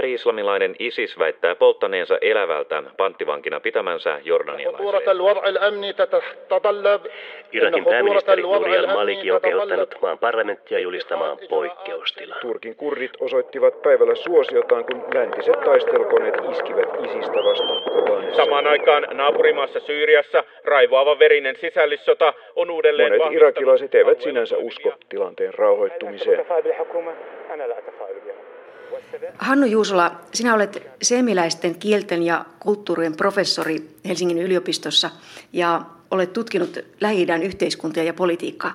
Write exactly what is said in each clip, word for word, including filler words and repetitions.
Ääri-islamilainen ISIS väittää polttaneensa elävältään panttivankina pitämänsä jordanialaiseen. Irakin pääministeri Nurian Maliki on kehottanut maan parlamenttia julistamaan poikkeustilan. Turkin kurrit osoittivat päivällä suosiotaan, kun läntiset taistelukoneet iskivät ISISistä vastaan. Samaan aikaan naapurimaassa Syyriassa raivoava verinen sisällissota on uudelleen vahvistunut. Monet irakilaiset eivät sinänsä usko tilanteen rauhoittumiseen. Hannu Juusola, sinä olet seemiläisten kielten ja kulttuurien professori Helsingin yliopistossa ja olet tutkinut Lähi-idän yhteiskuntia ja politiikkaa.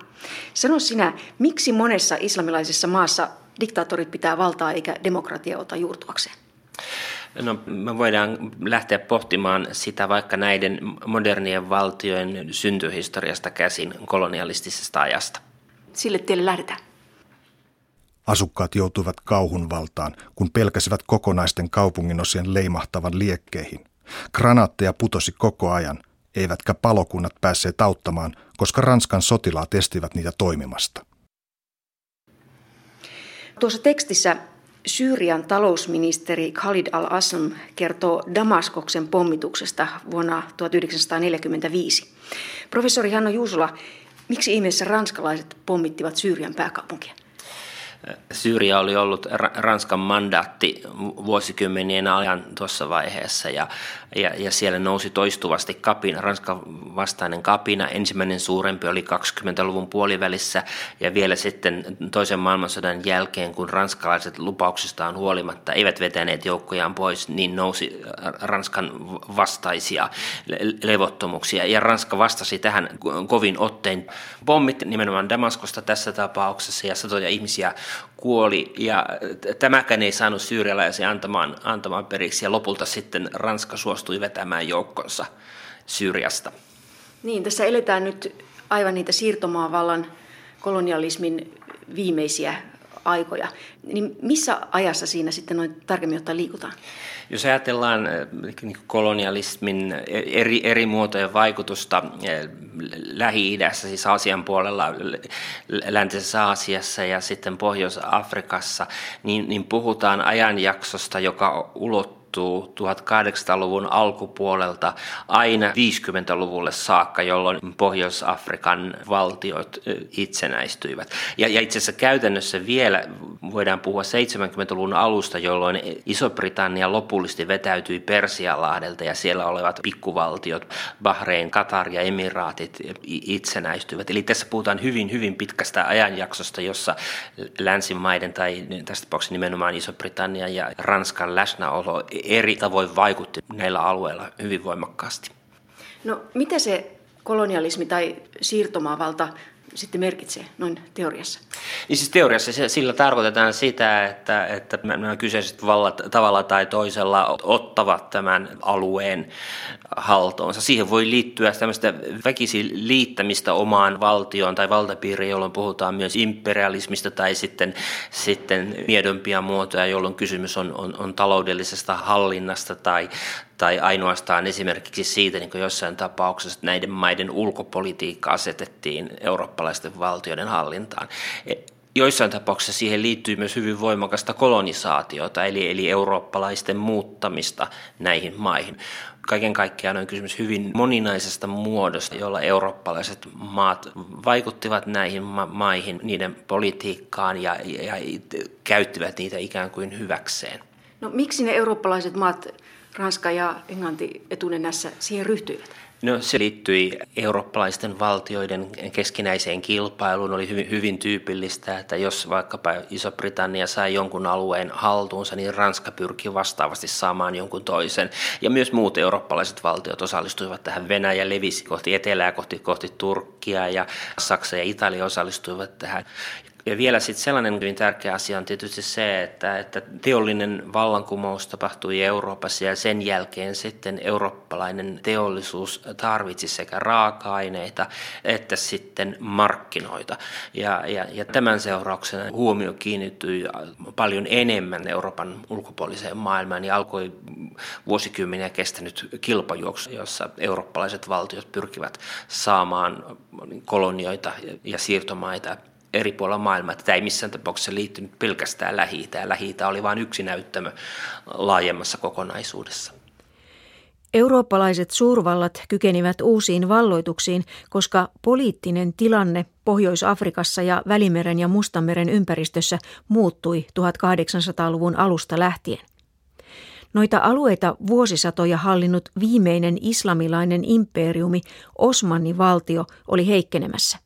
Sano sinä, miksi monessa islamilaisessa maassa diktaattorit pitää valtaa eikä demokratia ota juurtuakseen? No, me voidaan lähteä pohtimaan sitä vaikka näiden modernien valtioiden syntyhistoriasta käsin kolonialistisesta ajasta. Sille tielle lähdetään. Asukkaat joutuivat kauhun valtaan, kun pelkäsivät kokonaisten kaupunginosien leimahtavan liekkeihin. Granaatteja putosi koko ajan, eivätkä palokunnat päässeet auttamaan, koska Ranskan sotilaat estivät niitä toimimasta. Tuossa tekstissä Syyrian talousministeri Khalid al-Assan kertoo Damaskoksen pommituksesta vuonna tuhatyhdeksänsataaneljäkymmentäviisi. Professori Hannu Juusola, miksi ihmeessä ranskalaiset pommittivat Syyrian pääkaupunkia? Syyria oli ollut Ranskan mandaatti vuosikymmenien ajan tuossa vaiheessa ja, ja, ja siellä nousi toistuvasti kapina, Ranskan vastainen kapina. Ensimmäinen suurempi oli kaksikymmentäluvun puolivälissä ja vielä sitten toisen maailmansodan jälkeen, kun ranskalaiset lupauksistaan huolimatta eivät vetäneet joukkojaan pois, niin nousi Ranskan vastaisia levottomuuksia ja Ranska vastasi tähän kovin ottein. Pommit nimenomaan Damaskosta tässä tapauksessa ja satoja ihmisiä kuoli ja tämäkään ei saanut syyrialaisia antamaan, antamaan periksi ja lopulta sitten Ranska suostui vetämään joukkonsa Syyriasta. Niin, tässä eletään nyt aivan niitä siirtomaavallan kolonialismin viimeisiä aikoja. Niin missä ajassa siinä sitten noin tarkemmin ottaen liikutaan? Jos ajatellaan kolonialismin eri, eri muotojen vaikutusta Lähi-idässä, siis Aasian puolella, läntisessä Aasiassa ja sitten Pohjois-Afrikassa, niin, niin puhutaan ajanjaksosta, joka ulottuu tuhatkahdeksansataaluvun alkupuolelta aina viisikymmentäluvulle saakka, jolloin Pohjois-Afrikan valtiot itsenäistyivät. Ja, ja itse asiassa käytännössä vielä voidaan puhua seitsemänkymmentäluvun alusta, jolloin Iso-Britannia lopullisesti vetäytyi Persianlahdelta ja siellä olevat pikkuvaltiot, Bahrein, Katar ja Emiraatit itsenäistyivät. Eli tässä puhutaan hyvin, hyvin pitkästä ajanjaksosta, jossa länsimaiden tai tässä tapauksessa nimenomaan Iso-Britannia ja Ranskan läsnäolo eri tavoin vaikutti näillä alueilla hyvin voimakkaasti. No mitä se kolonialismi tai siirtomaavalta sitten merkitsee noin teoriassa? Niin siis teoriassa sillä tarkoitetaan sitä, että, että nämä kyseiset vallat tavalla tai toisella ottavat tämän alueen haltoonsa. Siihen voi liittyä tämmöistä väkisin liittämistä omaan valtioon tai valtapiiriin, jolloin puhutaan myös imperialismista tai sitten, sitten miedompia muotoja, jolloin kysymys on, on, on taloudellisesta hallinnasta tai tai ainoastaan esimerkiksi siitä, niin kuin jossain tapauksessa näiden maiden ulkopolitiikka asetettiin eurooppalaisten valtioiden hallintaan. Joissain tapauksissa siihen liittyy myös hyvin voimakasta kolonisaatiota, eli, eli eurooppalaisten muuttamista näihin maihin. Kaiken kaikkiaan on kysymys hyvin moninaisesta muodosta, jolla eurooppalaiset maat vaikuttivat näihin ma- maihin, niiden politiikkaan ja, ja, ja käyttivät niitä ikään kuin hyväkseen. No miksi ne eurooppalaiset maat, Ranska ja Englanti etunenässä, siihen ryhtyivät? No se liittyi eurooppalaisten valtioiden keskinäiseen kilpailuun. Oli hyvin, hyvin tyypillistä, että jos vaikkapa Iso-Britannia sai jonkun alueen haltuunsa, niin Ranska pyrki vastaavasti saamaan jonkun toisen. Ja myös muut eurooppalaiset valtiot osallistuivat tähän. Venäjä levisi kohti etelää, kohti, kohti Turkkia ja Saksa ja Italia osallistuivat tähän. Ja vielä sitten sellainen hyvin tärkeä asia on tietysti se, että, että teollinen vallankumous tapahtui Euroopassa ja sen jälkeen sitten eurooppalainen teollisuus tarvitsi sekä raaka-aineita että sitten markkinoita. Ja, ja, ja tämän seurauksena huomio kiinnittyi paljon enemmän Euroopan ulkopuoliseen maailmaan ja alkoi vuosikymmeniä kestänyt kilpajuoksu, jossa eurooppalaiset valtiot pyrkivät saamaan kolonioita ja siirtomaita eri puolilla maailmaa. Tämä ei missään tapauksessa liittynyt pelkästään Lähi-itään. Lähi-itä oli vain yksi näyttämö laajemmassa kokonaisuudessa. Eurooppalaiset suurvallat kykenivät uusiin valloituksiin, koska poliittinen tilanne Pohjois-Afrikassa ja Välimeren ja Mustanmeren ympäristössä muuttui tuhatkahdeksansataaluvun alusta lähtien. Noita alueita vuosisatoja hallinnut viimeinen islamilainen imperiumi, Osmanivaltio, oli heikkenemässä.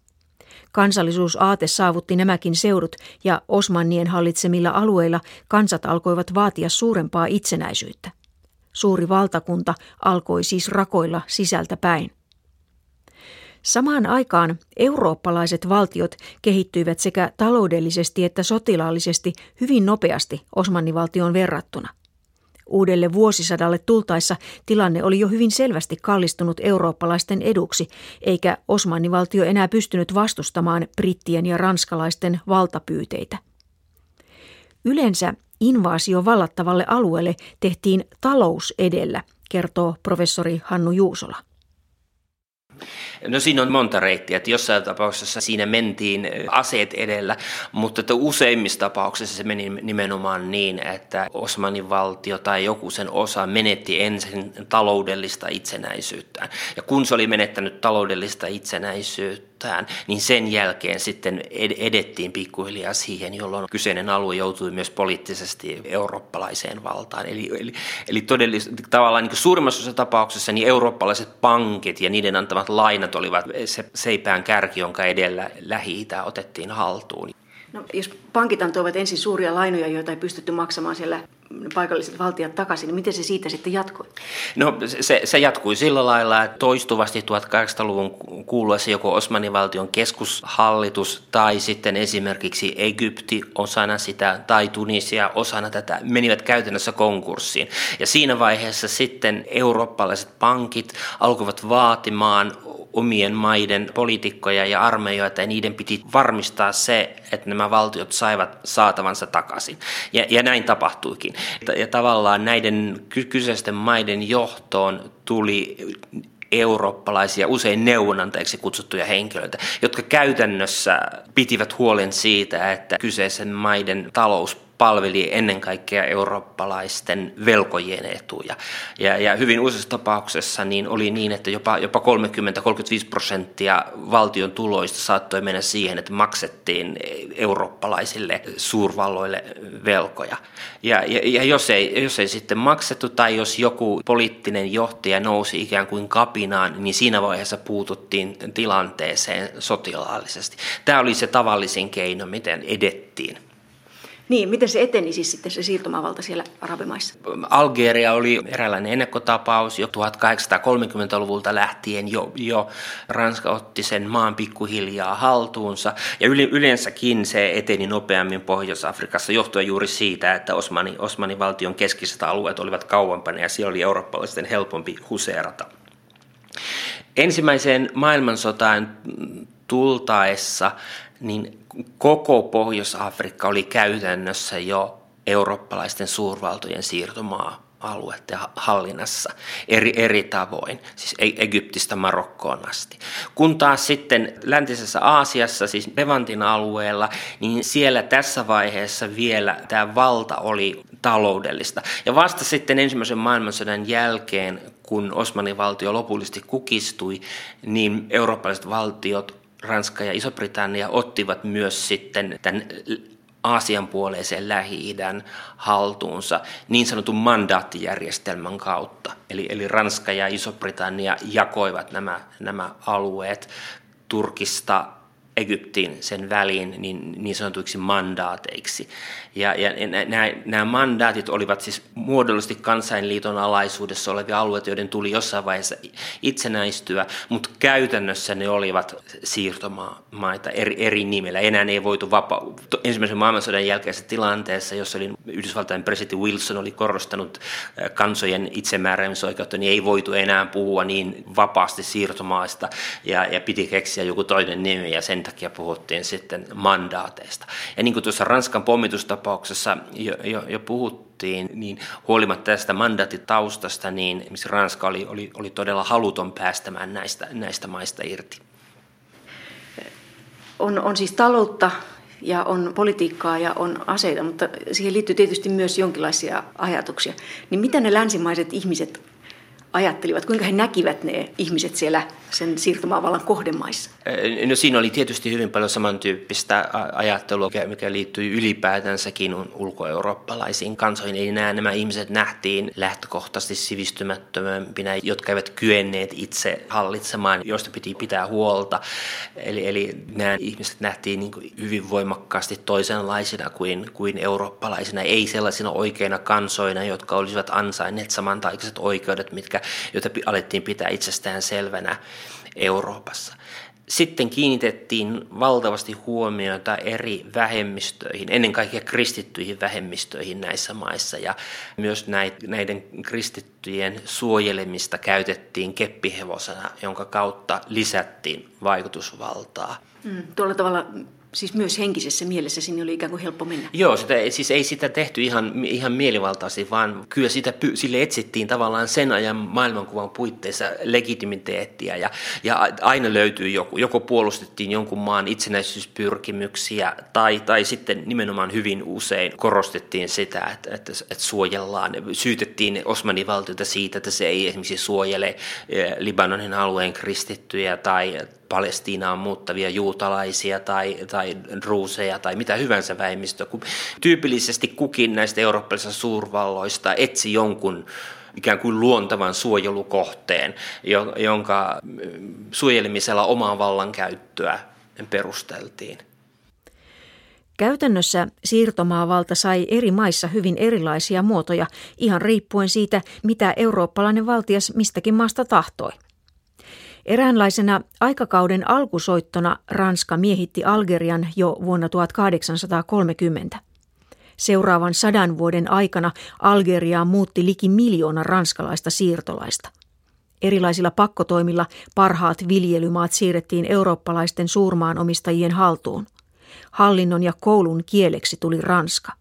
Kansallisuusaate saavutti nämäkin seudut ja Osmannien hallitsemilla alueilla kansat alkoivat vaatia suurempaa itsenäisyyttä. Suuri valtakunta alkoi siis rakoilla sisältä päin. Samaan aikaan eurooppalaiset valtiot kehittyivät sekä taloudellisesti että sotilaallisesti hyvin nopeasti Osmanivaltioon verrattuna. Uudelle vuosisadalle tultaessa tilanne oli jo hyvin selvästi kallistunut eurooppalaisten eduksi, eikä Osmanivaltio enää pystynyt vastustamaan brittien ja ranskalaisten valtapyyteitä. Yleensä invaasio vallattavalle alueelle tehtiin talous edellä, kertoo professori Hannu Juusola. No siinä on monta reittiä, että jossain tapauksessa siinä mentiin aseet edellä, mutta että useimmissa tapauksissa se meni nimenomaan niin, että Osmanin valtio tai joku sen osa menetti ensin taloudellista itsenäisyyttään. Ja kun se oli menettänyt taloudellista itsenäisyyttään, niin sen jälkeen sitten edettiin pikkuhiljaa siihen, jolloin kyseinen alue joutui myös poliittisesti eurooppalaiseen valtaan. Eli, eli, eli todellis, tavallaan niin kuin suurimmassa osassa tapauksessa niin eurooppalaiset pankit ja niiden antamat lainat olivat se seipään kärki, jonka edellä Lähi-itä otettiin haltuun. No, jos pankit antoivat ensin suuria lainoja, joita ei pystytty maksamaan siellä paikalliset valtiot takaisin, niin miten se siitä sitten jatkui? No se, se jatkui sillä lailla, että toistuvasti tuhatkahdeksansataaluvun kuuluessa joko Osmanivaltion keskushallitus tai sitten esimerkiksi Egypti osana sitä tai Tunisia osana tätä menivät käytännössä konkurssiin. Ja siinä vaiheessa sitten eurooppalaiset pankit alkoivat vaatimaan omien maiden poliitikkoja ja armeijoita, ja niiden piti varmistaa se, että nämä valtiot saivat saatavansa takaisin. Ja, ja näin tapahtuikin. Ja tavallaan näiden kyseisten maiden johtoon tuli eurooppalaisia, usein neuvonantajiksi kutsuttuja henkilöitä, jotka käytännössä pitivät huolen siitä, että kyseisen maiden talous palveli ennen kaikkea eurooppalaisten velkojien etuja. Ja, ja hyvin useissa tapauksessa niin oli niin, että jopa, jopa kolmekymmentä–kolmekymmentäviisi prosenttia valtion tuloista saattoi mennä siihen, että maksettiin eurooppalaisille suurvalloille velkoja. Ja, ja, ja jos, ei, jos ei sitten maksettu tai jos joku poliittinen johtaja nousi ikään kuin kapinaan, niin siinä vaiheessa puututtiin tilanteeseen sotilaallisesti. Tämä oli se tavallisin keino, miten edettiin. Niin, miten se eteni siis sitten se siirtomavalta siellä arabimaissa? Algeria oli eräänlainen ennakkotapaus jo tuhatkahdeksansataakolmekymmentäluvulta lähtien jo, jo Ranska otti sen maan pikkuhiljaa haltuunsa. Ja yleensäkin se eteni nopeammin Pohjois-Afrikassa johtuen juuri siitä, että Osmani, Osmanin valtion keskiset alueet olivat kauempana ja siellä oli eurooppalaisten helpompi huseerata. Ensimmäiseen maailmansotaan tultaessa niin koko Pohjois-Afrikka oli käytännössä jo eurooppalaisten suurvaltojen siirtomaa-alueiden hallinnassa eri, eri tavoin, siis Egyptistä Marokkoon asti. Kun taas sitten läntisessä Aasiassa, siis Levantin alueella, niin siellä tässä vaiheessa vielä tämä valta oli taloudellista. Ja vasta sitten ensimmäisen maailmansodan jälkeen, kun Osmanin valtio lopullisesti kukistui, niin eurooppalaiset valtiot Ranska ja Iso-Britannia ottivat myös sitten tämän Aasian puoleiseen Lähi-idän haltuunsa niin sanotun mandaattijärjestelmän kautta. Eli, eli Ranska ja Iso-Britannia jakoivat nämä, nämä alueet Turkista Egyptiin sen väliin niin, niin sanotuiksi mandaateiksi. Ja, ja nämä mandaatit olivat siis muodollisesti kansainliiton alaisuudessa olevia alueita, joiden tuli jossain vaiheessa itsenäistyä, mutta käytännössä ne olivat siirtomaita eri, eri nimellä. Enää ei voitu vapaa. Ensimmäisen maailmansodan jälkeisessä tilanteessa, jossa oli Yhdysvaltain presidentti Wilson oli korostanut kansojen itsemääräämisoikeutta, niin ei voitu enää puhua niin vapaasti siirtomaista ja, ja piti keksiä joku toinen nimi ja sen takia puhuttiin sitten mandaateista. Ja niin kuin tuossa Ranskan pommitustapauksessa jo, jo, jo puhuttiin, niin huolimatta tästä mandaattitaustasta, niin Ranska oli, oli, oli todella haluton päästämään näistä, näistä maista irti. On, on siis taloutta ja on politiikkaa ja on aseita, mutta siihen liittyy tietysti myös jonkinlaisia ajatuksia. Niin mitä ne länsimaiset ihmiset ajattelivat? Kuinka he näkivät ne ihmiset siellä sen siirtomaavallan kohdemaissa? No siinä oli tietysti hyvin paljon samantyyppistä ajattelua, mikä liittyy ylipäätänsäkin ulkoeurooppalaisiin kansoihin. Eli nämä, nämä ihmiset nähtiin lähtökohtaisesti sivistymättömämpinä, jotka eivät kyenneet itse hallitsemaan, joista piti pitää huolta. Eli, eli nämä ihmiset nähtiin niin kuin hyvin voimakkaasti toisenlaisina kuin, kuin eurooppalaisina, ei sellaisina oikeina kansoina, jotka olisivat ansainneet samantaiset oikeudet, mitkä jota alettiin pitää itsestään selvänä Euroopassa. Sitten kiinnitettiin valtavasti huomiota eri vähemmistöihin, ennen kaikkea kristittyihin vähemmistöihin näissä maissa, ja myös näiden kristittyjen suojelemista käytettiin keppihevosena, jonka kautta lisättiin vaikutusvaltaa. Mm, tuolla tavalla... Siis myös henkisessä mielessä sinne oli ikään kuin helppo mennä. Joo, sitä, siis ei sitä tehty ihan, ihan mielivaltaisesti, vaan kyllä sitä, sille etsittiin tavallaan sen ajan maailmankuvan puitteissa legitimiteettiä. Ja, ja aina löytyy joku, joko puolustettiin jonkun maan itsenäisyyspyrkimyksiä tai, tai sitten nimenomaan hyvin usein korostettiin sitä, että, että, että suojellaan. Syytettiin Osmanin valtiota siitä, että se ei esimerkiksi suojele Libanonin alueen kristittyjä tai Palestiinaan muuttavia juutalaisia tai, tai druuseja tai mitä hyvänsä vähemmistöä. Tyypillisesti kukin näistä eurooppalaisista suurvalloista etsi jonkun ikään kuin luontavan suojelukohteen, jonka suojelemisella omaa vallankäyttöä perusteltiin. Käytännössä siirtomaavalta sai eri maissa hyvin erilaisia muotoja, ihan riippuen siitä, mitä eurooppalainen valtias mistäkin maasta tahtoi. Eräänlaisena aikakauden alkusoittona Ranska miehitti Algerian jo vuonna tuhatkahdeksansataakolmekymmentä. Seuraavan sadan vuoden aikana Algeriaan muutti liki miljoona ranskalaista siirtolaista. Erilaisilla pakkotoimilla parhaat viljelymaat siirrettiin eurooppalaisten suurmaanomistajien haltuun. Hallinnon ja koulun kieleksi tuli ranska.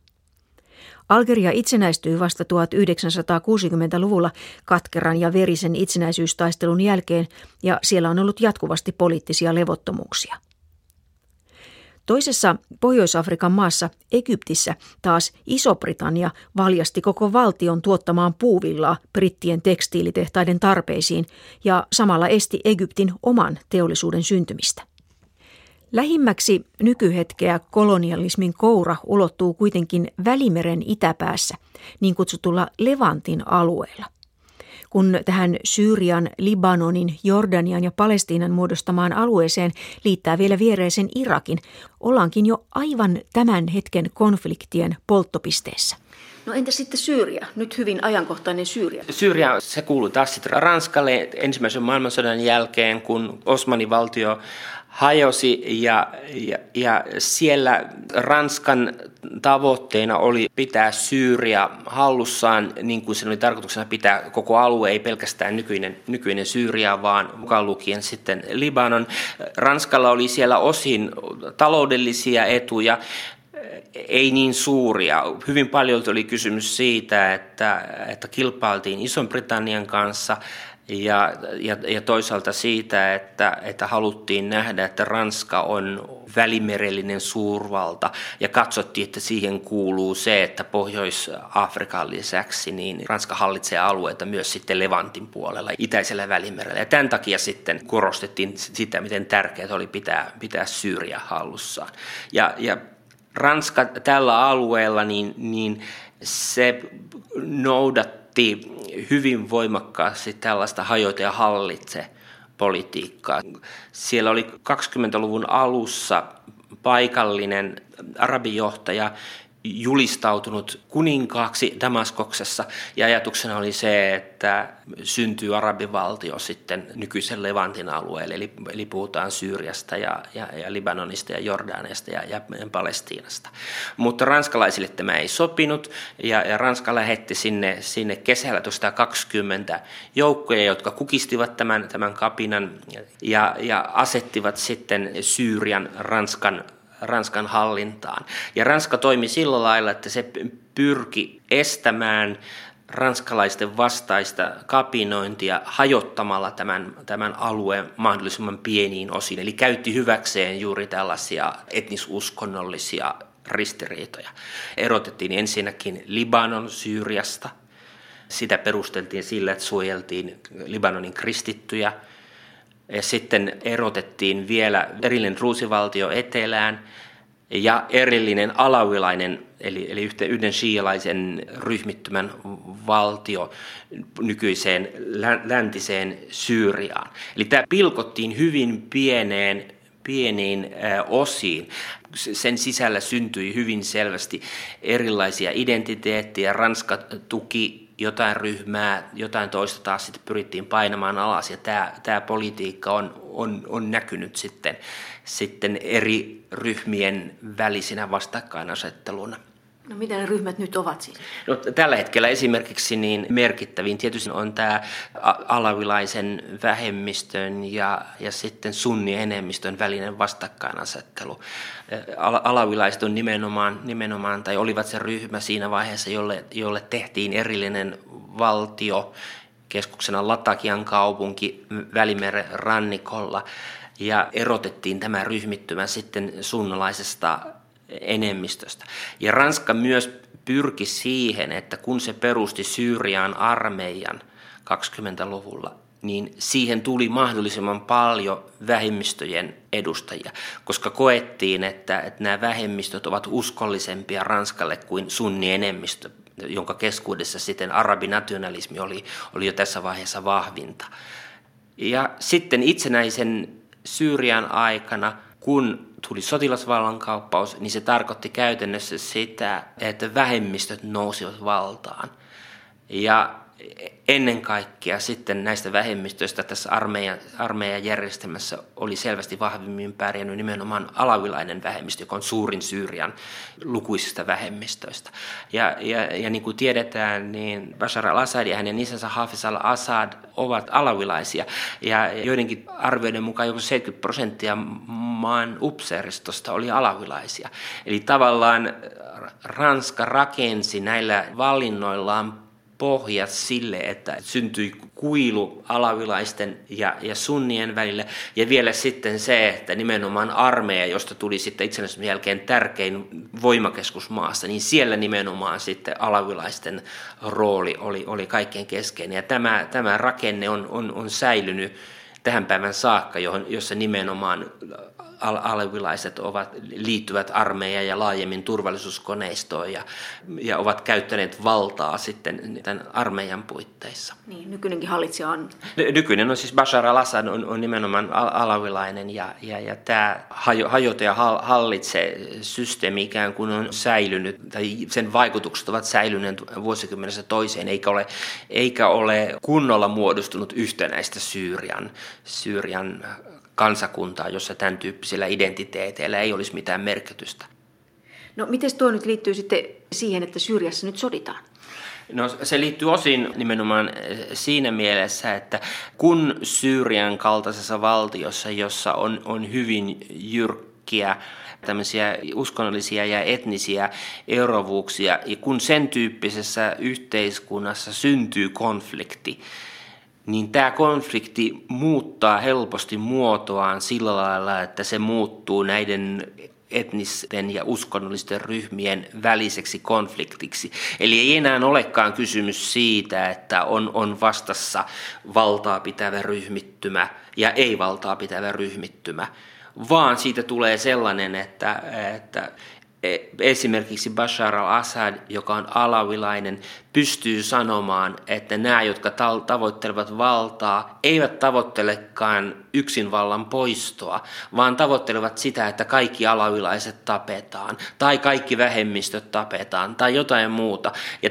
Algeria itsenäistyi vasta tuhatyhdeksänsataakuusikymmentäluvulla katkeran ja verisen itsenäisyystaistelun jälkeen, ja siellä on ollut jatkuvasti poliittisia levottomuuksia. Toisessa Pohjois-Afrikan maassa, Egyptissä, taas Iso-Britannia valjasti koko valtion tuottamaan puuvillaa brittien tekstiilitehtaiden tarpeisiin ja samalla esti Egyptin oman teollisuuden syntymistä. Lähimmäksi nykyhetkeä kolonialismin koura ulottuu kuitenkin Välimeren itäpäässä, niin kutsutulla Levantin alueella. Kun tähän Syyrian, Libanonin, Jordanian ja Palestiinan muodostamaan alueeseen liittää vielä viereisen Irakin, ollaankin jo aivan tämän hetken konfliktien polttopisteessä. No entä sitten Syyria? Nyt hyvin ajankohtainen Syyria. Syyria, se kuului taas sitten Ranskalle ensimmäisen maailmansodan jälkeen, kun Osmanin valtio hajosi ja, ja, ja siellä Ranskan tavoitteena oli pitää Syyria hallussaan, niin kuin sen oli tarkoituksena pitää koko alue, ei pelkästään nykyinen, nykyinen Syyria, vaan mukaan lukien sitten Libanon. Ranskalla oli siellä osin taloudellisia etuja. Ei niin suuria. Hyvin paljon oli kysymys siitä, että, että kilpailtiin Ison-Britannian kanssa ja, ja, ja toisaalta siitä, että, että haluttiin nähdä, että Ranska on välimerellinen suurvalta ja katsottiin, että siihen kuuluu se, että Pohjois-Afrikan lisäksi niin Ranska hallitsee alueita myös sitten Levantin puolella, itäisellä välimerellä. Ja tämän takia sitten korostettiin sitä, miten tärkeää oli pitää, pitää Syyria hallussaan. Ja, ja Ranska tällä alueella, niin, niin se noudatti hyvin voimakkaasti tällaista hajoita ja hallitse politiikkaa. Siellä oli kaksikymmentäluvun alussa paikallinen arabijohtaja julistautunut kuninkaaksi Damaskoksessa ja ajatuksena oli se, että syntyy arabivaltio sitten nykyisen Levantin alueelle, eli, eli puhutaan Syyriasta ja, ja, ja Libanonista ja Jordaniasta ja, ja Palestiinasta. Mutta ranskalaisille tämä ei sopinut ja, ja Ranska lähetti sinne, sinne kesällä tuhatyhdeksänsataakaksikymmentä joukkoja, jotka kukistivat tämän, tämän kapinan ja, ja asettivat sitten Syyrian Ranskan Ranskan hallintaan. Ja Ranska toimi sillä lailla, että se pyrki estämään ranskalaisten vastaista kapinointia hajottamalla tämän, tämän alueen mahdollisimman pieniin osiin. Eli käytti hyväkseen juuri tällaisia etnisuskonnollisia ristiriitoja. Erotettiin ensinnäkin Libanon Syyriasta. Sitä perusteltiin sillä, että suojeltiin Libanonin kristittyjä. Ja sitten erotettiin vielä erillinen ruusivaltio etelään ja erillinen alawilainen, eli, eli yhden shiialaisen ryhmittymän valtio nykyiseen läntiseen Syyriaan. Eli tämä pilkottiin hyvin pieneen, pieniin osiin. Sen sisällä syntyi hyvin selvästi erilaisia identiteettejä. Ranska tuki jotain ryhmää, jotain toista taas sitten pyrittiin painamaan alas, ja tämä, tämä politiikka on, on, on näkynyt sitten, sitten eri ryhmien välisinä vastakkainasetteluna. No mitä ne ryhmät nyt ovat siis? No, tällä hetkellä esimerkiksi niin merkittävin tietysti on tämä alawilaisen vähemmistön ja, ja sitten sunnienemmistön välinen vastakkainasettelu. Al- alawilaiset on nimenomaan, nimenomaan, tai olivat se ryhmä siinä vaiheessa, jolle, jolle tehtiin erillinen valtio, keskuksena Latakian kaupunki Välimeren rannikolla, ja erotettiin tämä ryhmittymä sitten sunnalaisesta enemmistöstä. Ja Ranska myös pyrki siihen, että kun se perusti Syyriaan armeijan kaksikymmentäluvulla, niin siihen tuli mahdollisimman paljon vähemmistöjen edustajia, koska koettiin, että, että nämä vähemmistöt ovat uskollisempia Ranskalle kuin sunnienemmistö, jonka keskuudessa sitten arabinationalismi oli, oli jo tässä vaiheessa vahvinta. Ja sitten itsenäisen Syyrian aikana, kun tuli sotilasvallankaappaus, niin se tarkoitti käytännössä sitä, että vähemmistöt nousivat valtaan. Ja ennen kaikkea sitten näistä vähemmistöistä tässä armeijan, armeijan järjestelmässä oli selvästi vahvimmin pärjännyt nimenomaan alawilainen vähemmistö, joka on suurin Syyrian lukuisista vähemmistöistä. Ja, ja, ja niin kuin tiedetään, niin Bashar al-Assad ja hänen isänsä Hafez al-Assad ovat alawilaisia. Ja joidenkin arvioiden mukaan joku seitsemänkymmentä prosenttia maan upseeristosta oli alawilaisia. Eli tavallaan Ranska rakensi näillä valinnoillaan pohjat sille, että syntyi kuilu alawilaisten ja, ja sunnien välillä, ja vielä sitten se, että nimenomaan armeija, josta tuli sitten itsenäisyyden jälkeen tärkein voimakeskus maassa, niin siellä nimenomaan sitten alawilaisten rooli oli, oli kaikkein keskeinen, ja tämä, tämä rakenne on, on, on säilynyt tähän päivän saakka, johon, jossa nimenomaan alavilaiset ovat, liittyvät armeijaan ja laajemmin turvallisuuskoneistoon ja, ja ovat käyttäneet valtaa sitten tämän armeijan puitteissa. Niin, nykyinenkin hallitsija on? Nykyinen on siis Bashar al-Assad on, on nimenomaan alavilainen ja, ja, ja tämä hajo, hajota ja hallitsee systeemi ikään kuin on säilynyt, tai sen vaikutukset ovat säilyneet vuosikymmenessä toiseen, eikä ole, eikä ole kunnolla muodostunut yhtenäistä Syyrian, Syyrian kansakuntaa, jossa tämän tyyppisillä identiteeteillä ei olisi mitään merkitystä. No, miten tuo nyt liittyy sitten siihen, että Syyriassa nyt soditaan? No, se liittyy osin nimenomaan siinä mielessä, että kun Syyrian kaltaisessa valtiossa, jossa on, on hyvin jyrkkiä tämmöisiä uskonnollisia ja etnisiä erovuuksia, ja kun sen tyyppisessä yhteiskunnassa syntyy konflikti, niin tämä konflikti muuttaa helposti muotoaan sillä lailla, että se muuttuu näiden etnisten ja uskonnollisten ryhmien väliseksi konfliktiksi. Eli ei enää olekaan kysymys siitä, että on, on vastassa valtaa pitävä ryhmittymä ja ei-valtaa pitävä ryhmittymä, vaan siitä tulee sellainen, että, että esimerkiksi Bashar al-Assad, joka on alawilainen, pystyy sanomaan, että nämä, jotka tavoittelevat valtaa, eivät tavoittelekaan yksin vallan poistoa, vaan tavoittelevat sitä, että kaikki alavilaiset tapetaan tai kaikki vähemmistöt tapetaan tai jotain muuta. Ja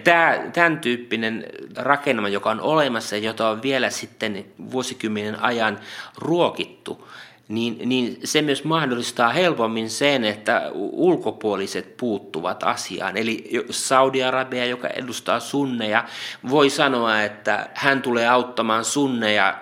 tämän tyyppinen rakennelma, joka on olemassa ja jota on vielä sitten vuosikymmenen ajan ruokittu, Niin, niin se myös mahdollistaa helpommin sen, että ulkopuoliset puuttuvat asiaan. Eli Saudi-Arabia, joka edustaa sunneja, voi sanoa, että hän tulee auttamaan sunneja,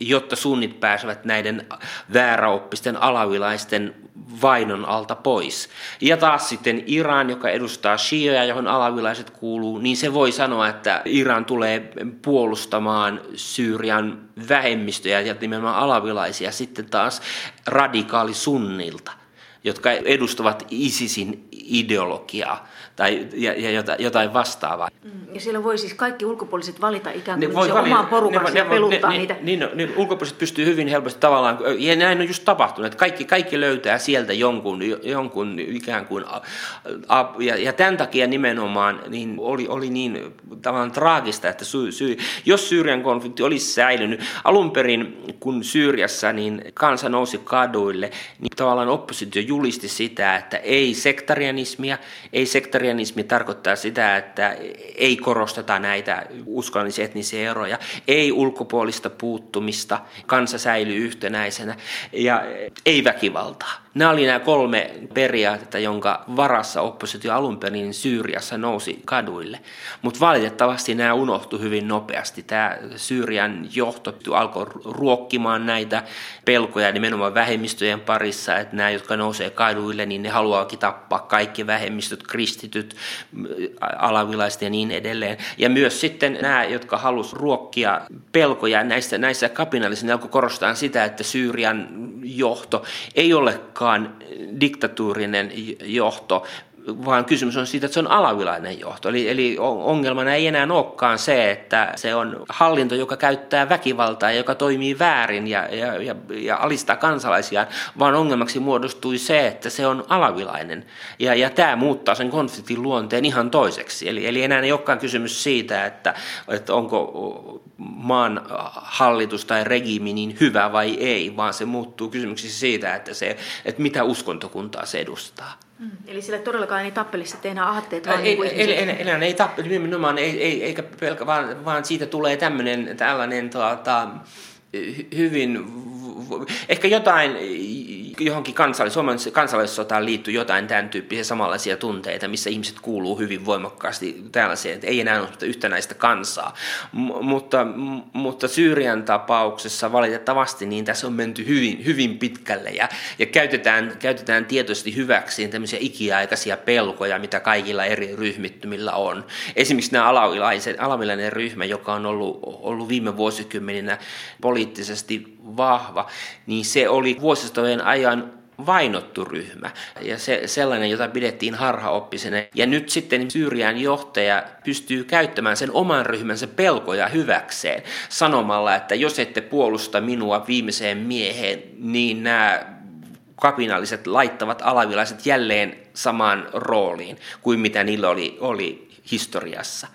jotta sunnit pääsevät näiden vääräoppisten alavilaisten vainon alta pois. Ja taas sitten Iran, joka edustaa shioja, johon alavilaiset kuuluu, niin se voi sanoa, että Iran tulee puolustamaan Syyrian vähemmistöjä ja nimenomaan alavilaisia sitten taas radikaalisunnilta, jotka edustavat ISISin ideologiaa tai ja, ja jotain vastaavaa. Ja siellä voi siis kaikki ulkopuoliset valita ikään kuin se oman porukansa ja peluttaa ne, niitä. Ne, niin, ne ulkopuoliset pystyy hyvin helposti tavallaan, ja näin on just tapahtunut, että kaikki, kaikki löytää sieltä jonkun, jonkun ikään kuin, ja, ja tämän takia nimenomaan niin oli, oli niin tavallaan traagista, että sy, sy, jos Syyrian konflikti olisi säilynyt, alun perin kun Syyriassa niin kansa nousi kaduille, niin tavallaan oppositio julisti sitä, että ei sektarianismia, ei sektarianismi tarkoittaa sitä, että ei korosteta näitä uskonnollisia etnisiä eroja, ei ulkopuolista puuttumista, kansa säilyy yhtenäisenä ja ei väkivaltaa. Nämä oli nämä kolme periaatetta, jonka varassa oppositio alun perin Syyriassa nousi kaduille. Mutta valitettavasti nämä unohtui hyvin nopeasti. Tämä Syyrian johto alkoi ruokkimaan näitä pelkoja nimenomaan vähemmistöjen parissa, että nämä, jotka nousee kaduille, niin ne haluaakin tappaa kaikki vähemmistöt, kristityt, alavilaiset ja niin edelleen. Ja myös sitten nämä, jotka halusivat ruokkia pelkoja näissä, näissä kapinallisissa, ne alkoi korostaa sitä, että Syyrian johto ei ole diktatuurinen johto, vaan kysymys on siitä, että se on alavilainen johto. Eli, eli ongelmana ei enää olekaan se, että se on hallinto, joka käyttää väkivaltaa ja joka toimii väärin ja, ja, ja, ja alistaa kansalaisiaan, vaan ongelmaksi muodostui se, että se on alavilainen. Ja, ja tämä muuttaa sen konfliktin luonteen ihan toiseksi. Eli, eli enää ei olekaan kysymys siitä, että, että onko maan hallitus tai regiimi niin hyvä vai ei, vaan se muuttuu kysymyksissä siitä, että, se, että mitä uskontokuntaa se edustaa. Mm. Eli sillä todellakaan ei tappele sitten enää aatteet. Vaan ei, niin ei, ei, ei, ei tappele nimenomaan, ei, ei, eikä pelkä, vaan, vaan siitä tulee tämmöinen tällainen tuota, hyvin, ehkä jotain, johonkin kansallis- Suomen kansallissotaan liittyy jotain tämän tyyppisiä samanlaisia tunteita, missä ihmiset kuuluu hyvin voimakkaasti tällaiseen, että ei enää ole yhtenäistä kansaa. M- mutta, m- mutta Syyrian tapauksessa valitettavasti niin tässä on menty hyvin, hyvin pitkälle ja, ja käytetään, käytetään tietoisesti hyväksi tämmöisiä ikiaikaisia pelkoja, mitä kaikilla eri ryhmittymillä on. Esimerkiksi nämä alavilainen ryhmä, joka on ollut, ollut viime vuosikymmeninä poliittisesti vahva, niin se oli vuosisatojen ajan vainottu ryhmä ja se, sellainen, jota pidettiin harhaoppisena. Ja nyt sitten Syyrian johtaja pystyy käyttämään sen oman ryhmänsä pelkoja hyväkseen sanomalla, että jos ette puolusta minua viimeiseen mieheen, niin nämä kapinalliset laittavat alavilaiset jälleen samaan rooliin kuin mitä niillä oli, oli historiassa.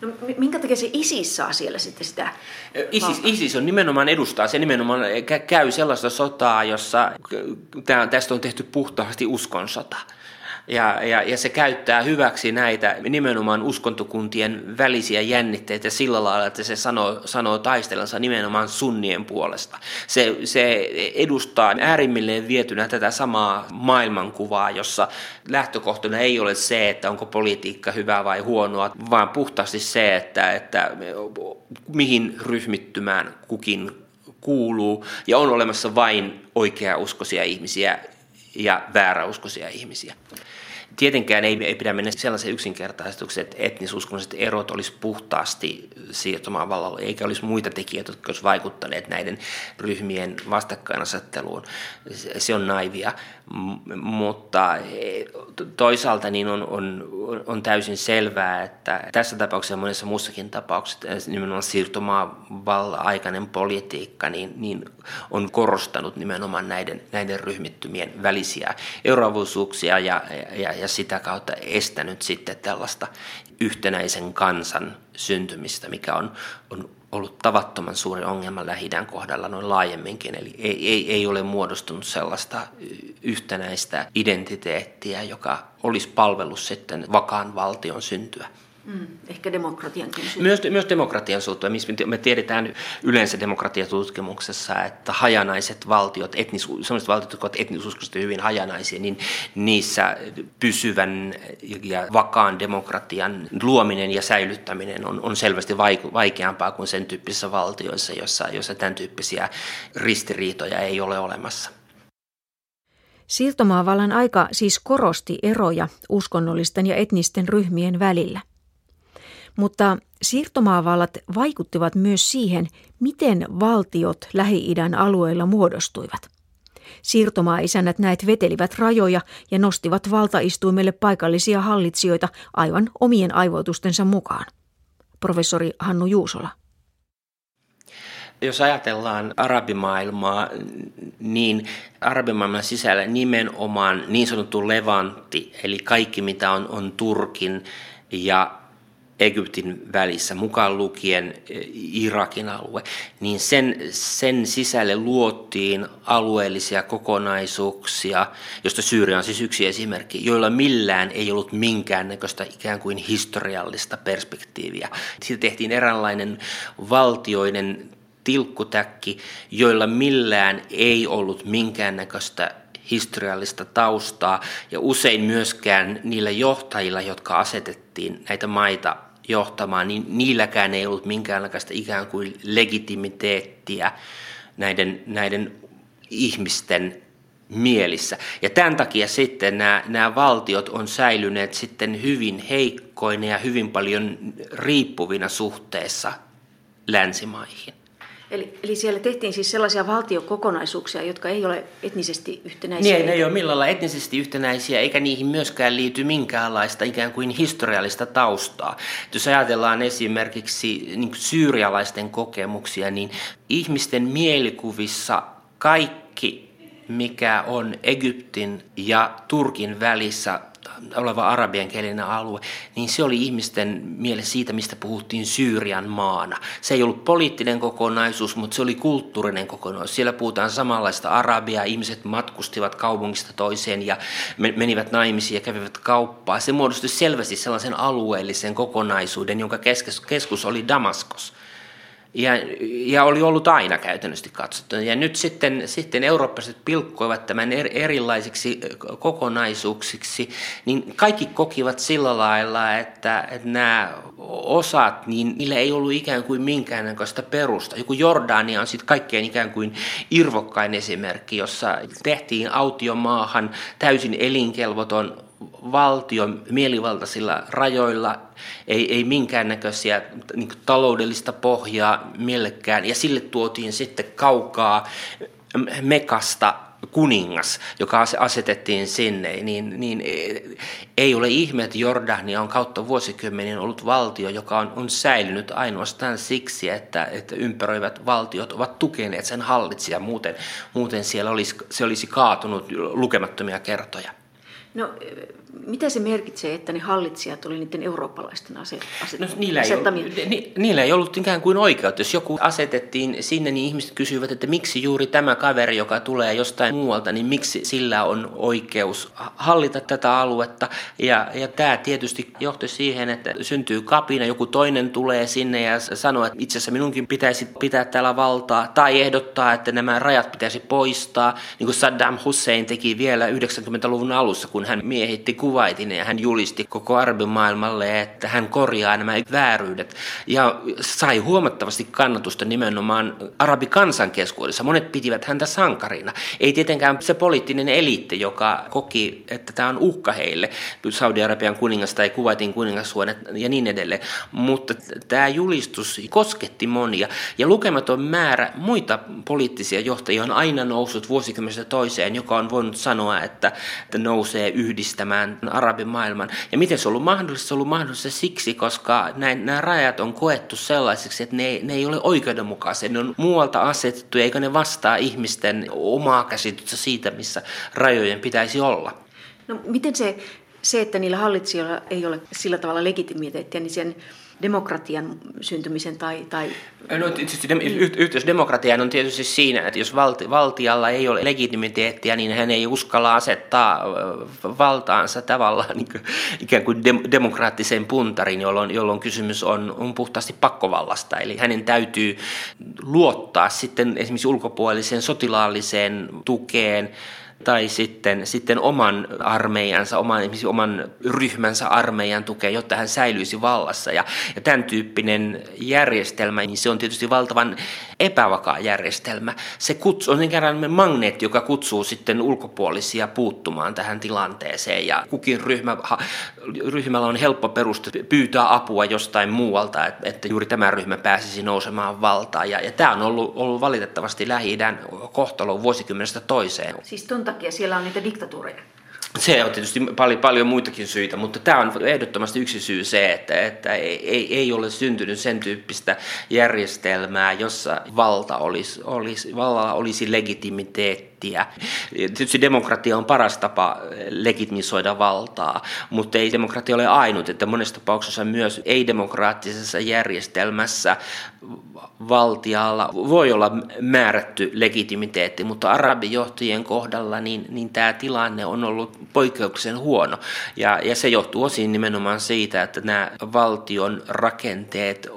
No, minkä takia se ISIS saa siellä sitten sitä? ISIS, ISIS on nimenomaan edustaa, se nimenomaan käy sellaista sotaa, jossa tästä on tehty puhtaasti uskonsota. Ja, ja, ja se käyttää hyväksi näitä nimenomaan uskontokuntien välisiä jännitteitä sillä lailla, että se sanoo, sanoo taistelansa nimenomaan sunnien puolesta. Se, se edustaa äärimmilleen vietynä tätä samaa maailmankuvaa, jossa lähtökohtana ei ole se, että onko politiikka hyvää vai huonoa, vaan puhtaasti se, että, että mihin ryhmittymään kukin kuuluu ja on olemassa vain oikeauskoisia ihmisiä ja vääräuskoisia ihmisiä. Tietenkään ei, ei pidä mennä sellaisen yksinkertaistuksen, että etnisuskonnolliset erot olisi puhtaasti siirtomaan vallalla, eikä olisi muita tekijöitä, jotka olisivat vaikuttaneet näiden ryhmien vastakkainasetteluun. Se on naivia, M- mutta toisaalta niin on, on, on täysin selvää, että tässä tapauksessa ja monessa muussakin tapauksessa nimenomaan siirtomaan vallan aikainen politiikka niin, niin on korostanut nimenomaan näiden, näiden ryhmittymien välisiä eroavuisuuksia ja, ja, ja ja sitä kautta estänyt sitten tällaista yhtenäisen kansan syntymistä, mikä on, on ollut tavattoman suuri ongelma Lähi-idän kohdalla noin laajemminkin. Eli ei, ei, ei ole muodostunut sellaista yhtenäistä identiteettiä, joka olisi palvellut sitten vakaan valtion syntyä. Mm, ehkä demokratiankin suhteen. Myös, myös demokratian suhteen. Me tiedetään yleensä demokratiatutkimuksessa, että hajanaiset valtiot, etnis, sellaiset valtiot, jotka ovat etnisuskoisesti hyvin hajanaisia, niin niissä pysyvän ja vakaan demokratian luominen ja säilyttäminen on, on selvästi vaikeampaa kuin sen tyyppisissä valtioissa, jossa, jossa tämän tyyppisiä ristiriitoja ei ole olemassa. Siirtomaavallan aika siis korosti eroja uskonnollisten ja etnisten ryhmien välillä. Mutta siirtomaavallat vaikuttivat myös siihen, miten valtiot Lähi-idän alueilla muodostuivat. Siirtomaa-isännät näet vetelivät rajoja ja nostivat valtaistuimelle paikallisia hallitsijoita aivan omien aivoitustensa mukaan. Professori Hannu Juusola. Jos ajatellaan arabimaailmaa, niin arabimaailman sisällä nimenomaan niin sanottu levantti, eli kaikki mitä on, on Turkin ja Egyptin välissä, mukaan lukien Irakin alue, niin sen, sen sisälle luotiin alueellisia kokonaisuuksia, josta Syyria on siis yksi esimerkki, joilla millään ei ollut minkäännäköistä ikään kuin historiallista perspektiiviä. Siitä tehtiin eräänlainen valtioiden tilkkutäkki, joilla millään ei ollut minkäännäköistä historiallista taustaa ja usein myöskään niillä johtajilla, jotka asetettiin näitä maita johtamaan, niin niilläkään ei ollut minkäänlaista ikään kuin legitimiteettiä näiden, näiden ihmisten mielissä. Ja tämän takia sitten nämä, nämä valtiot on säilyneet sitten hyvin heikkoina ja hyvin paljon riippuvina suhteessa länsimaihin. Eli, eli siellä tehtiin siis sellaisia valtiokokonaisuuksia, jotka ei ole etnisesti yhtenäisiä? Niin, eikä... ne ei ole millään lailla etnisesti yhtenäisiä, eikä niihin myöskään liity minkäänlaista ikään kuin historiallista taustaa. Jos ajatellaan esimerkiksi niin syyrialaisten kokemuksia, niin ihmisten mielikuvissa kaikki, mikä on Egyptin ja Turkin välissä oleva arabiankielinen alue, niin se oli ihmisten mielessä siitä, mistä puhuttiin Syyrian maana. Se ei ollut poliittinen kokonaisuus, mutta se oli kulttuurinen kokonaisuus. Siellä puhutaan samanlaista arabiaa, ihmiset matkustivat kaupungista toiseen ja menivät naimisiin ja kävivät kauppaa. Se muodostui selvästi sellaisen alueellisen kokonaisuuden, jonka keskus oli Damaskos. Ja, ja oli ollut aina käytännössä katsottuna. Ja nyt sitten, sitten eurooppalaiset pilkkoivat tämän er, erilaisiksi kokonaisuuksiksi, niin kaikki kokivat sillä lailla, että, että nämä osat, niin niillä ei ollut ikään kuin minkäännäköistä perusta. Joku Jordania on sitten kaikkein ikään kuin irvokkain esimerkki, jossa tehtiin autiomaahan täysin elinkelvoton valtion mielivaltaisilla rajoilla, ei, ei minkäännäköisiä niin kuin taloudellista pohjaa millekään, ja sille tuotiin sitten kaukaa Mekasta kuningas, joka asetettiin sinne, niin, niin ei ole ihme, että Jordania on kautta vuosikymmenien ollut valtio, joka on, on säilynyt ainoastaan siksi, että, että ympäröivät valtiot ovat tukeneet sen hallitsijan, muuten, muuten siellä olisi, se olisi kaatunut lukemattomia kertoja. No, mitä se merkitsee, että ne hallitsijat oli niiden eurooppalaisten asettamia? No, niillä, ei ollut, ni, niillä ei ollut ikään kuin oikeutta. Jos joku asetettiin sinne, niin ihmiset kysyivät, että miksi juuri tämä kaveri, joka tulee jostain muualta, niin miksi sillä on oikeus hallita tätä aluetta. Ja, ja tämä tietysti johti siihen, että syntyy kapina, joku toinen tulee sinne ja sanoo, että itse asiassa minunkin pitäisi pitää täällä valtaa, tai ehdottaa, että nämä rajat pitäisi poistaa, niin kuin Saddam Hussein teki vielä yhdeksänkymmentäluvun alussa, kun hän miehitti Kuwaitin ja hän julisti koko arabimaailmalle, että hän korjaa nämä vääryydet ja sai huomattavasti kannatusta nimenomaan arabikansan keskuudessa. Monet pitivät häntä sankarina. Ei tietenkään se poliittinen eliitti, joka koki, että tämä on uhka heille, Saudi-Arabian kuningas tai Kuwaitin kuningashuone ja niin edelleen, mutta tämä julistus kosketti monia ja lukematon määrä muita poliittisia johtajia on aina noussut vuosikymmenestä toiseen, joka on voinut sanoa, että, että nousee yhdistämään arabimaailman. Ja miten se on ollut mahdollista? Se on ollut mahdollista siksi, koska näin, nämä rajat on koettu sellaisiksi, että ne, ne ei ole oikeudenmukaisia. Ne on muualta asetettu, eikä ne vastaa ihmisten omaa käsitystä siitä, missä rajojen pitäisi olla. No miten se, se että niillä hallitsijoilla ei ole sillä tavalla legitimiteettiä, niin sen demokratian syntymisen tai... tai... No, tietysti dem- y- yhteisdemokratiaan on tietysti siinä, että jos valti- valtialla ei ole legitimiteettiä, niin hän ei uskalla asettaa valtaansa tavallaan niin kuin, ikään kuin dem- demokraattiseen puntarin, jolloin, jolloin kysymys on, on puhtaasti pakkovallasta. Eli hänen täytyy luottaa sitten esimerkiksi ulkopuoliseen sotilaalliseen tukeen tai sitten, sitten oman armeijansa, oman, oman ryhmänsä armeijan tukea, jotta hän säilyisi vallassa. Ja, ja tämän tyyppinen järjestelmä, niin se on tietysti valtavan epävakaa järjestelmä. Se kuts, on ikään magneetti, joka kutsuu sitten ulkopuolisia puuttumaan tähän tilanteeseen, ja kukin ryhmä, ryhmällä on helppo peruste pyytää apua jostain muualta, että juuri tämä ryhmä pääsisi nousemaan valtaan. Ja, ja tämä on ollut, ollut valitettavasti Lähi-idän kohtalo vuosikymmenestä toiseen. Siis ton takia siellä on niitä diktatuureja? Se on tietysti paljon, paljon muitakin syitä, mutta tämä on ehdottomasti yksi syy se, että, että ei, ei ole syntynyt sen tyyppistä järjestelmää, jossa valta olisi, olisi, vallalla olisi legitimiteettiä. Tietysti demokratia on paras tapa legitimisoida valtaa, mutta ei demokratia ole ainut, että monessa tapauksessa myös ei-demokraattisessa järjestelmässä valtialla voi olla määrätty legitimiteetti, mutta arabijohtajien kohdalla niin, niin tämä tilanne on ollut poikkeuksellisen huono. Ja, ja se johtuu osin nimenomaan siitä, että nämä valtion rakenteet,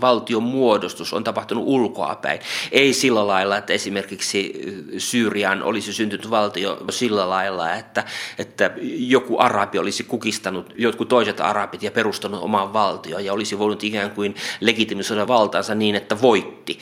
valtion muodostus on tapahtunut ulkoapäin. Ei sillä lailla, että esimerkiksi Syyriaan olisi syntynyt valtio sillä lailla, että, että joku arabi olisi kukistanut jotkut toiset arabit ja perustanut oman valtion ja olisi voinut ikään kuin legitimisoida valtaansa niin, että voitti.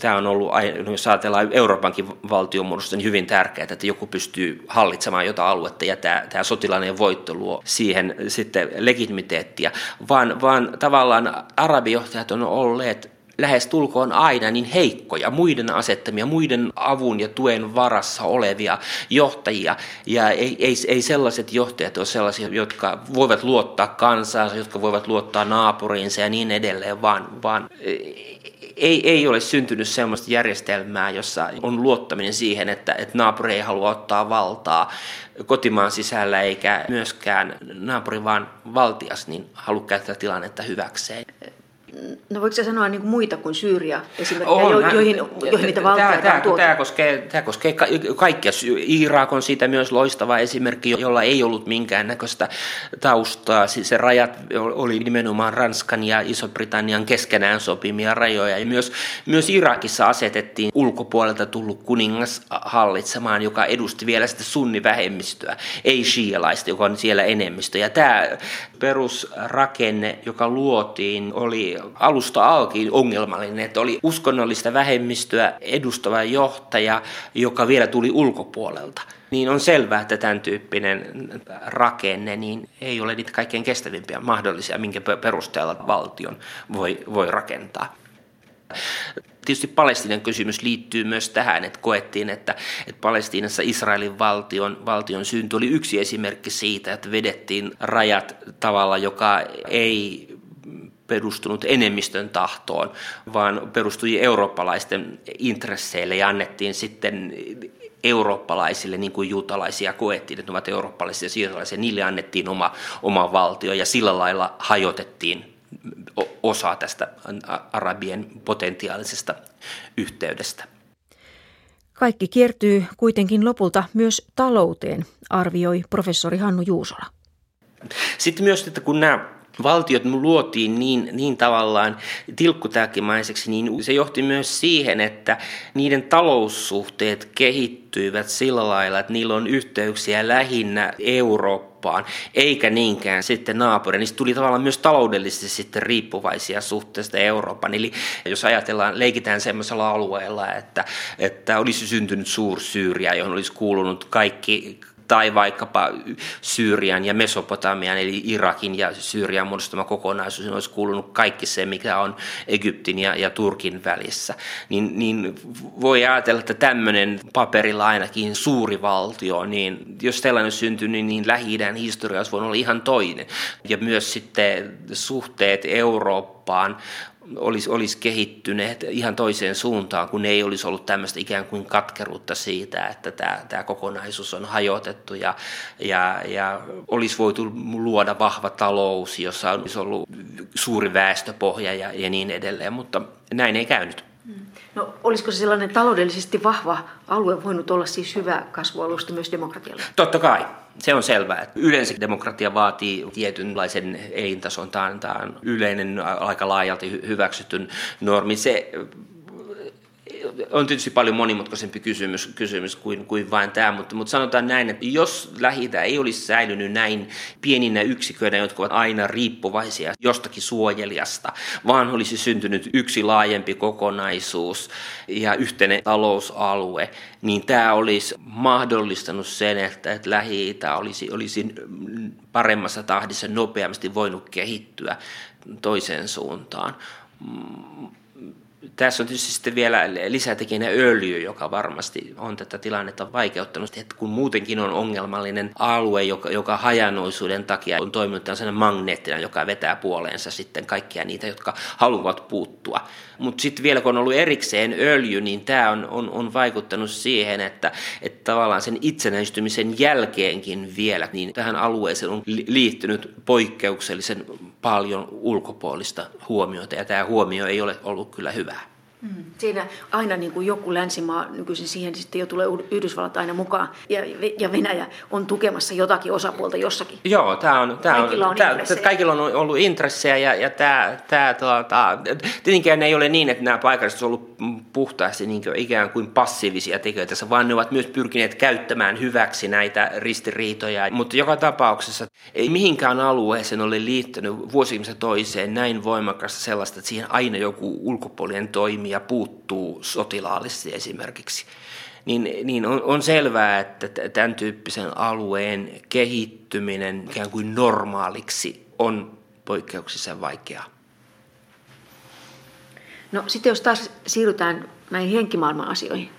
Tämä on ollut, jos ajatellaan Euroopankin valtionmuodosta, niin hyvin tärkeää, että joku pystyy hallitsemaan jotain aluetta, ja tämä, tämä sotilainen voitto luo siihen sitten legitimiteettiä, vaan, vaan tavallaan arabijohtajat on olleet lähes tulkoon aina niin heikkoja, muiden asettamia, muiden avun ja tuen varassa olevia johtajia, ja ei, ei, ei sellaiset johtajat ole sellaisia, jotka voivat luottaa kansaansa, jotka voivat luottaa naapuriinsa ja niin edelleen, vaan, vaan Ei, ei ole syntynyt sellaista järjestelmää, jossa on luottaminen siihen, että, että naapuri ei halua ottaa valtaa kotimaan sisällä, eikä myöskään naapuri, vaan valtias, niin halua käyttää tilannetta hyväkseen. No voiko sä sanoa niin kuin muita kuin Syyria esimerkiksi, jo, joihin, joihin niitä valtioita on tuotu? Tämä koskee, tämä koskee ka- kaikkia. Irak on siitä myös loistava esimerkki, jolla ei ollut minkäännäköistä taustaa. Siis se rajat oli nimenomaan Ranskan ja Iso-Britannian keskenään sopimia rajoja. Ja myös, myös Irakissa asetettiin ulkopuolelta tullut kuningas hallitsemaan, joka edusti vielä sitä sunnivähemmistöä, ei shialaista, joka on siellä enemmistö. Ja tämä perusrakenne, joka luotiin, oli alusta alkiin ongelmallinen, että oli uskonnollista vähemmistöä edustava johtaja, joka vielä tuli ulkopuolelta. Niin on selvää, että tämän tyyppinen rakenne niin ei ole niitä kaikkein kestävimpiä mahdollisia, minkä perusteella valtion voi, voi rakentaa. Tietysti Palestiinan kysymys liittyy myös tähän, että koettiin, että, että Palestiinassa Israelin valtion, valtion synty oli yksi esimerkki siitä, että vedettiin rajat tavalla, joka ei perustunut enemmistön tahtoon, vaan perustui eurooppalaisten intresseille ja annettiin sitten eurooppalaisille, niin kuin juutalaisia koettiin, että ne ovat eurooppalaisia ja siirtolaisia, niille annettiin oma, oma valtio ja sillä lailla hajotettiin osa tästä arabien potentiaalisesta yhteydestä. Kaikki kiertyy kuitenkin lopulta myös talouteen, arvioi professori Hannu Juusola. Sitten myös, että kun nämä valtiot luotiin niin, niin tavallaan tilkkutäkkimaiseksi, niin se johti myös siihen, että niiden taloussuhteet kehittyivät sillä lailla, että niillä on yhteyksiä lähinnä Eurooppaan, eikä niinkään sitten naapuriin. Niistä tuli tavallaan myös taloudellisesti sitten riippuvaisia suhteesta Euroopan. Eli jos ajatellaan, leikitään semmoisella alueella, että, että olisi syntynyt Suur-Syyria, johon olisi kuulunut kaikki tai vaikkapa Syyrian ja Mesopotamian, eli Irakin ja Syyrian muodostama kokonaisuus, olisi kuulunut kaikki se, mikä on Egyptin ja, ja Turkin välissä. Niin, niin voi ajatella, että tämmöinen paperilla ainakin suuri valtio, niin jos tällainen syntynyt, niin, niin Lähi-idän historia olisi voinut olla ihan toinen. Ja myös sitten suhteet Eurooppaan olisi, olisi kehittyneet ihan toiseen suuntaan, kun ei olisi ollut tämmöistä ikään kuin katkeruutta siitä, että tämä, tämä kokonaisuus on hajotettu ja, ja, ja olisi voitu luoda vahva talous, jossa olisi ollut suuri väestöpohja ja, ja niin edelleen, mutta näin ei käynyt. No olisiko se sellainen taloudellisesti vahva alue voinut olla siis hyvä kasvualusta myös demokratialle? Totta kai. Se on selvää. Yleensä demokratia vaatii tietynlaisen elintason, tämä on yleinen, aika laajalti hyväksytyn normi. Se on tietysti paljon monimutkaisempi kysymys, kysymys kuin, kuin vain tämä, mutta, mutta sanotaan näin, että jos Lähi-itä ei olisi säilynyt näin pieninä yksiköinä, jotka ovat aina riippuvaisia jostakin suojelijasta, vaan olisi syntynyt yksi laajempi kokonaisuus ja yhteinen talousalue, niin tämä olisi mahdollistanut sen, että Lähi-itä olisi, olisi paremmassa tahdissa nopeasti voinut kehittyä toiseen suuntaan. Tässä on tietysti sitten vielä lisätekijänä öljy, joka varmasti on tätä tilannetta vaikeuttanut, että kun muutenkin on ongelmallinen alue, joka, joka hajanoisuuden takia on toiminut tällaisena magneettina, joka vetää puoleensa sitten kaikkia niitä, jotka haluavat puuttua. Mutta sitten vielä kun on ollut erikseen öljy, niin tämä on, on, on vaikuttanut siihen, että, että tavallaan sen itsenäistymisen jälkeenkin vielä, niin tähän alueeseen on liittynyt poikkeuksellisen paljon ulkopuolista huomiota, ja tämä huomio ei ole ollut kyllä hyvä. Mm. Siinä aina niin kuin joku länsimaa, nykyisin siihen sitten jo tulee Yhdysvallat aina mukaan, ja, ja Venäjä on tukemassa jotakin osapuolta jossakin. Joo, tää on, tää kaikilla, on, on tää, kaikilla on ollut intressejä, ja, ja tää, tää, tää, tää. Tietenkään ei ole niin, että nämä paikalliset ovat olleet puhtaasti niin kuin ikään kuin passiivisia tekijöitä, vaan ne ovat myös pyrkineet käyttämään hyväksi näitä ristiriitoja. Mutta joka tapauksessa ei mihinkään alueeseen ole liittynyt vuosikymmentä toiseen näin voimakasta sellaista, että siihen aina joku ulkopuolinen toimii ja puuttuu sotilaallisesti esimerkiksi, niin, niin on, on selvää, että tämän tyyppisen alueen kehittyminen ikään kuin normaaliksi on poikkeuksissa vaikeaa. No sitten jos taas siirrytään näihin henkimaailman asioihin,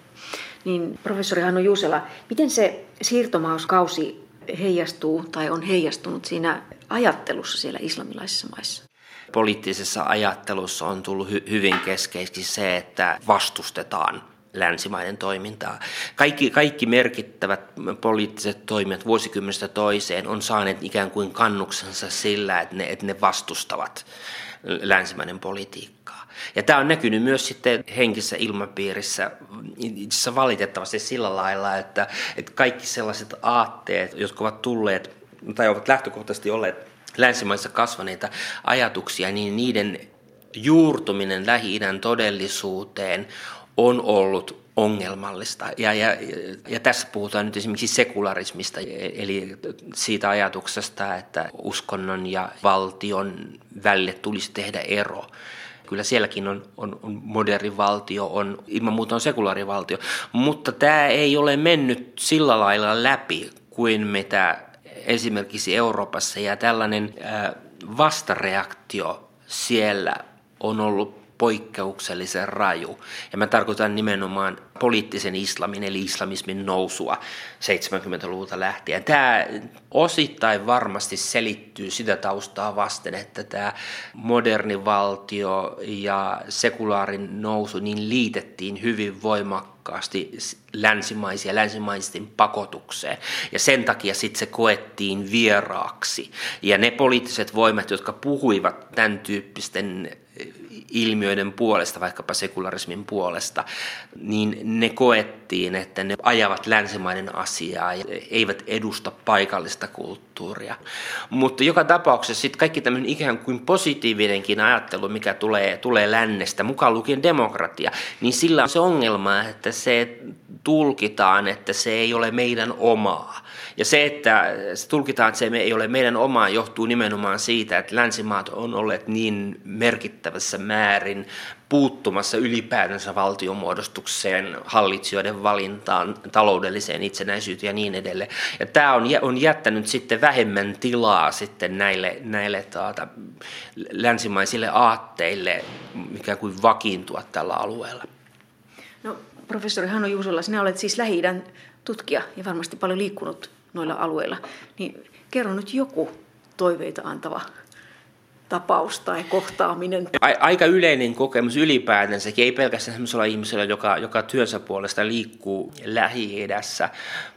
niin professori Hannu Juusola, miten se siirtomauskausi heijastuu tai on heijastunut siinä ajattelussa siellä islamilaisissa maissa? Poliittisessa ajattelussa on tullut hy- hyvin keskeisesti se, että vastustetaan länsimaiden toimintaa. Kaikki, kaikki merkittävät poliittiset toimijat vuosikymmenestä toiseen on saaneet ikään kuin kannuksensa sillä, että ne, että ne vastustavat länsimaiden politiikkaa. Ja tämä on näkynyt myös sitten henkisessä ilmapiirissä itse valitettavasti sillä lailla, että, että kaikki sellaiset aatteet, jotka ovat tulleet tai ovat lähtökohtaisesti olleet länsimaissa kasvaneita ajatuksia, niin niiden juurtuminen Lähi-idän todellisuuteen on ollut ongelmallista. Ja, ja, ja tässä puhutaan nyt esimerkiksi sekularismista, eli siitä ajatuksesta, että uskonnon ja valtion välille tulisi tehdä ero. Kyllä sielläkin on, on, on moderni valtio, on, ilman muuta on sekulaarivaltio, mutta tämä ei ole mennyt sillä lailla läpi kuin mitä esimerkiksi Euroopassa, ja tällainen vastareaktio siellä on ollut poikkeuksellisen raju. Ja mä tarkoitan nimenomaan poliittisen islamin eli islamismin nousua seitsemänkymmentäluvulta lähtien. Tämä osittain varmasti selittyy sitä taustaa vasten, että tämä moderni valtio ja sekulaarin nousu niin liitettiin hyvin voimakkaasti länsimaisia, länsimaisten pakotukseen. Ja sen takia sitten se koettiin vieraaksi. Ja ne poliittiset voimat, jotka puhuivat tämän tyyppisten ilmiöiden puolesta, vaikkapa sekularismin puolesta, niin ne koettiin, että ne ajavat länsimaiden asiaa ja eivät edusta paikallista kulttuuria. Mutta joka tapauksessa sitten kaikki tämmöinen ikään kuin positiivinenkin ajattelu, mikä tulee, tulee lännestä, mukaan lukien demokratia, niin sillä on se ongelma, että se tulkitaan, että se ei ole meidän omaa. Ja se, että se tulkitaan, että se ei ole meidän omaa, johtuu nimenomaan siitä, että länsimaat on olleet niin merkittävässä määrin puuttumassa ylipäätänsä valtiomuodostukseen, hallitsijoiden valintaan, taloudelliseen itsenäisyyteen ja niin edelleen. Ja tämä on jättänyt sitten vähemmän tilaa sitten näille, näille taata, länsimaisille aatteille ikään kuin vakiintua tällä alueella. No, professori Hannu Juusola, sinä olet siis Lähi-idän tutkija ja varmasti paljon liikkunut noilla alueilla, niin kerro nyt joku toiveita antava tapaus tai kohtaaminen. Aika yleinen kokemus ylipäätänsäkin, ei pelkästään sellaisella ihmisellä, joka, joka työnsä puolesta liikkuu Lähi-idässä,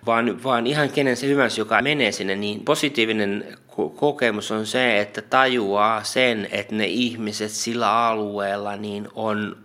vaan, vaan ihan kenen se hyvänsä, joka menee sinne, niin positiivinen kokemus on se, että tajuaa sen, että ne ihmiset sillä alueella niin on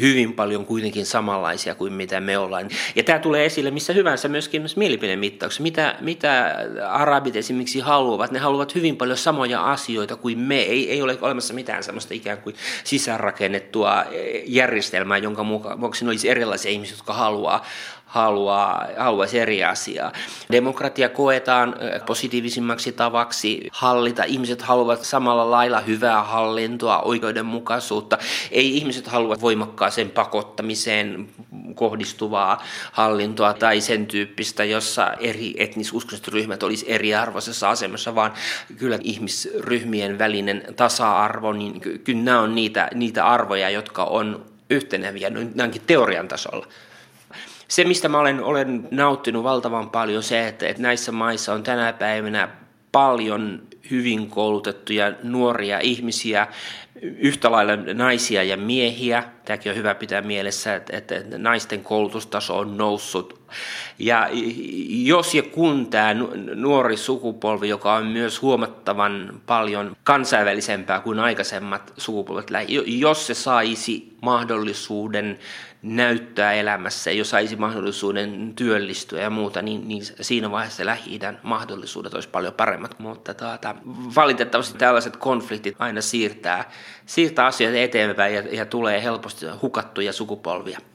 hyvin paljon kuitenkin samanlaisia kuin mitä me ollaan. Ja tämä tulee esille missä hyvänsä myöskin myös mielipidemittauksessa. Mitä, mitä arabit esimerkiksi haluavat? Ne haluavat hyvin paljon samoja asioita kuin me. Ei, ei ole olemassa mitään sellaista ikään kuin sisäänrakennettua järjestelmää, jonka vuoksi olisi erilaisia ihmisiä, jotka haluaa. Haluaa, haluaisi eri asiaa. Demokratia koetaan positiivisimmaksi tavaksi hallita. Ihmiset haluavat samalla lailla hyvää hallintoa, oikeudenmukaisuutta. Ei ihmiset halua voimakkaaseen pakottamiseen kohdistuvaa hallintoa tai sen tyyppistä, jossa eri etnis-uskonniset ryhmät olisi eriarvoisessa asemassa, vaan kyllä ihmisryhmien välinen tasa-arvo, niin kyllä nämä on niitä, niitä arvoja, jotka on yhteneviä, näinkin teorian tasolla. Se, mistä mä olen, olen nauttinut valtavan paljon, se, että, että näissä maissa on tänä päivänä paljon hyvin koulutettuja nuoria ihmisiä, yhtä lailla naisia ja miehiä. Tämäkin on hyvä pitää mielessä, että, että naisten koulutustaso on noussut. Ja jos ja kun tämä nuori sukupolvi, joka on myös huomattavan paljon kansainvälisempää kuin aikaisemmat sukupolvet, jos se saisi mahdollisuuden näyttää elämässä, jos saisi mahdollisuuden työllistyä ja muuta, niin, niin siinä vaiheessa Lähi-idän mahdollisuudet olisi paljon paremmat. Mutta tuota, valitettavasti tällaiset konfliktit aina siirtää, siirtää asioita eteenpäin ja, ja tulee helposti hukattuja sukupolvia.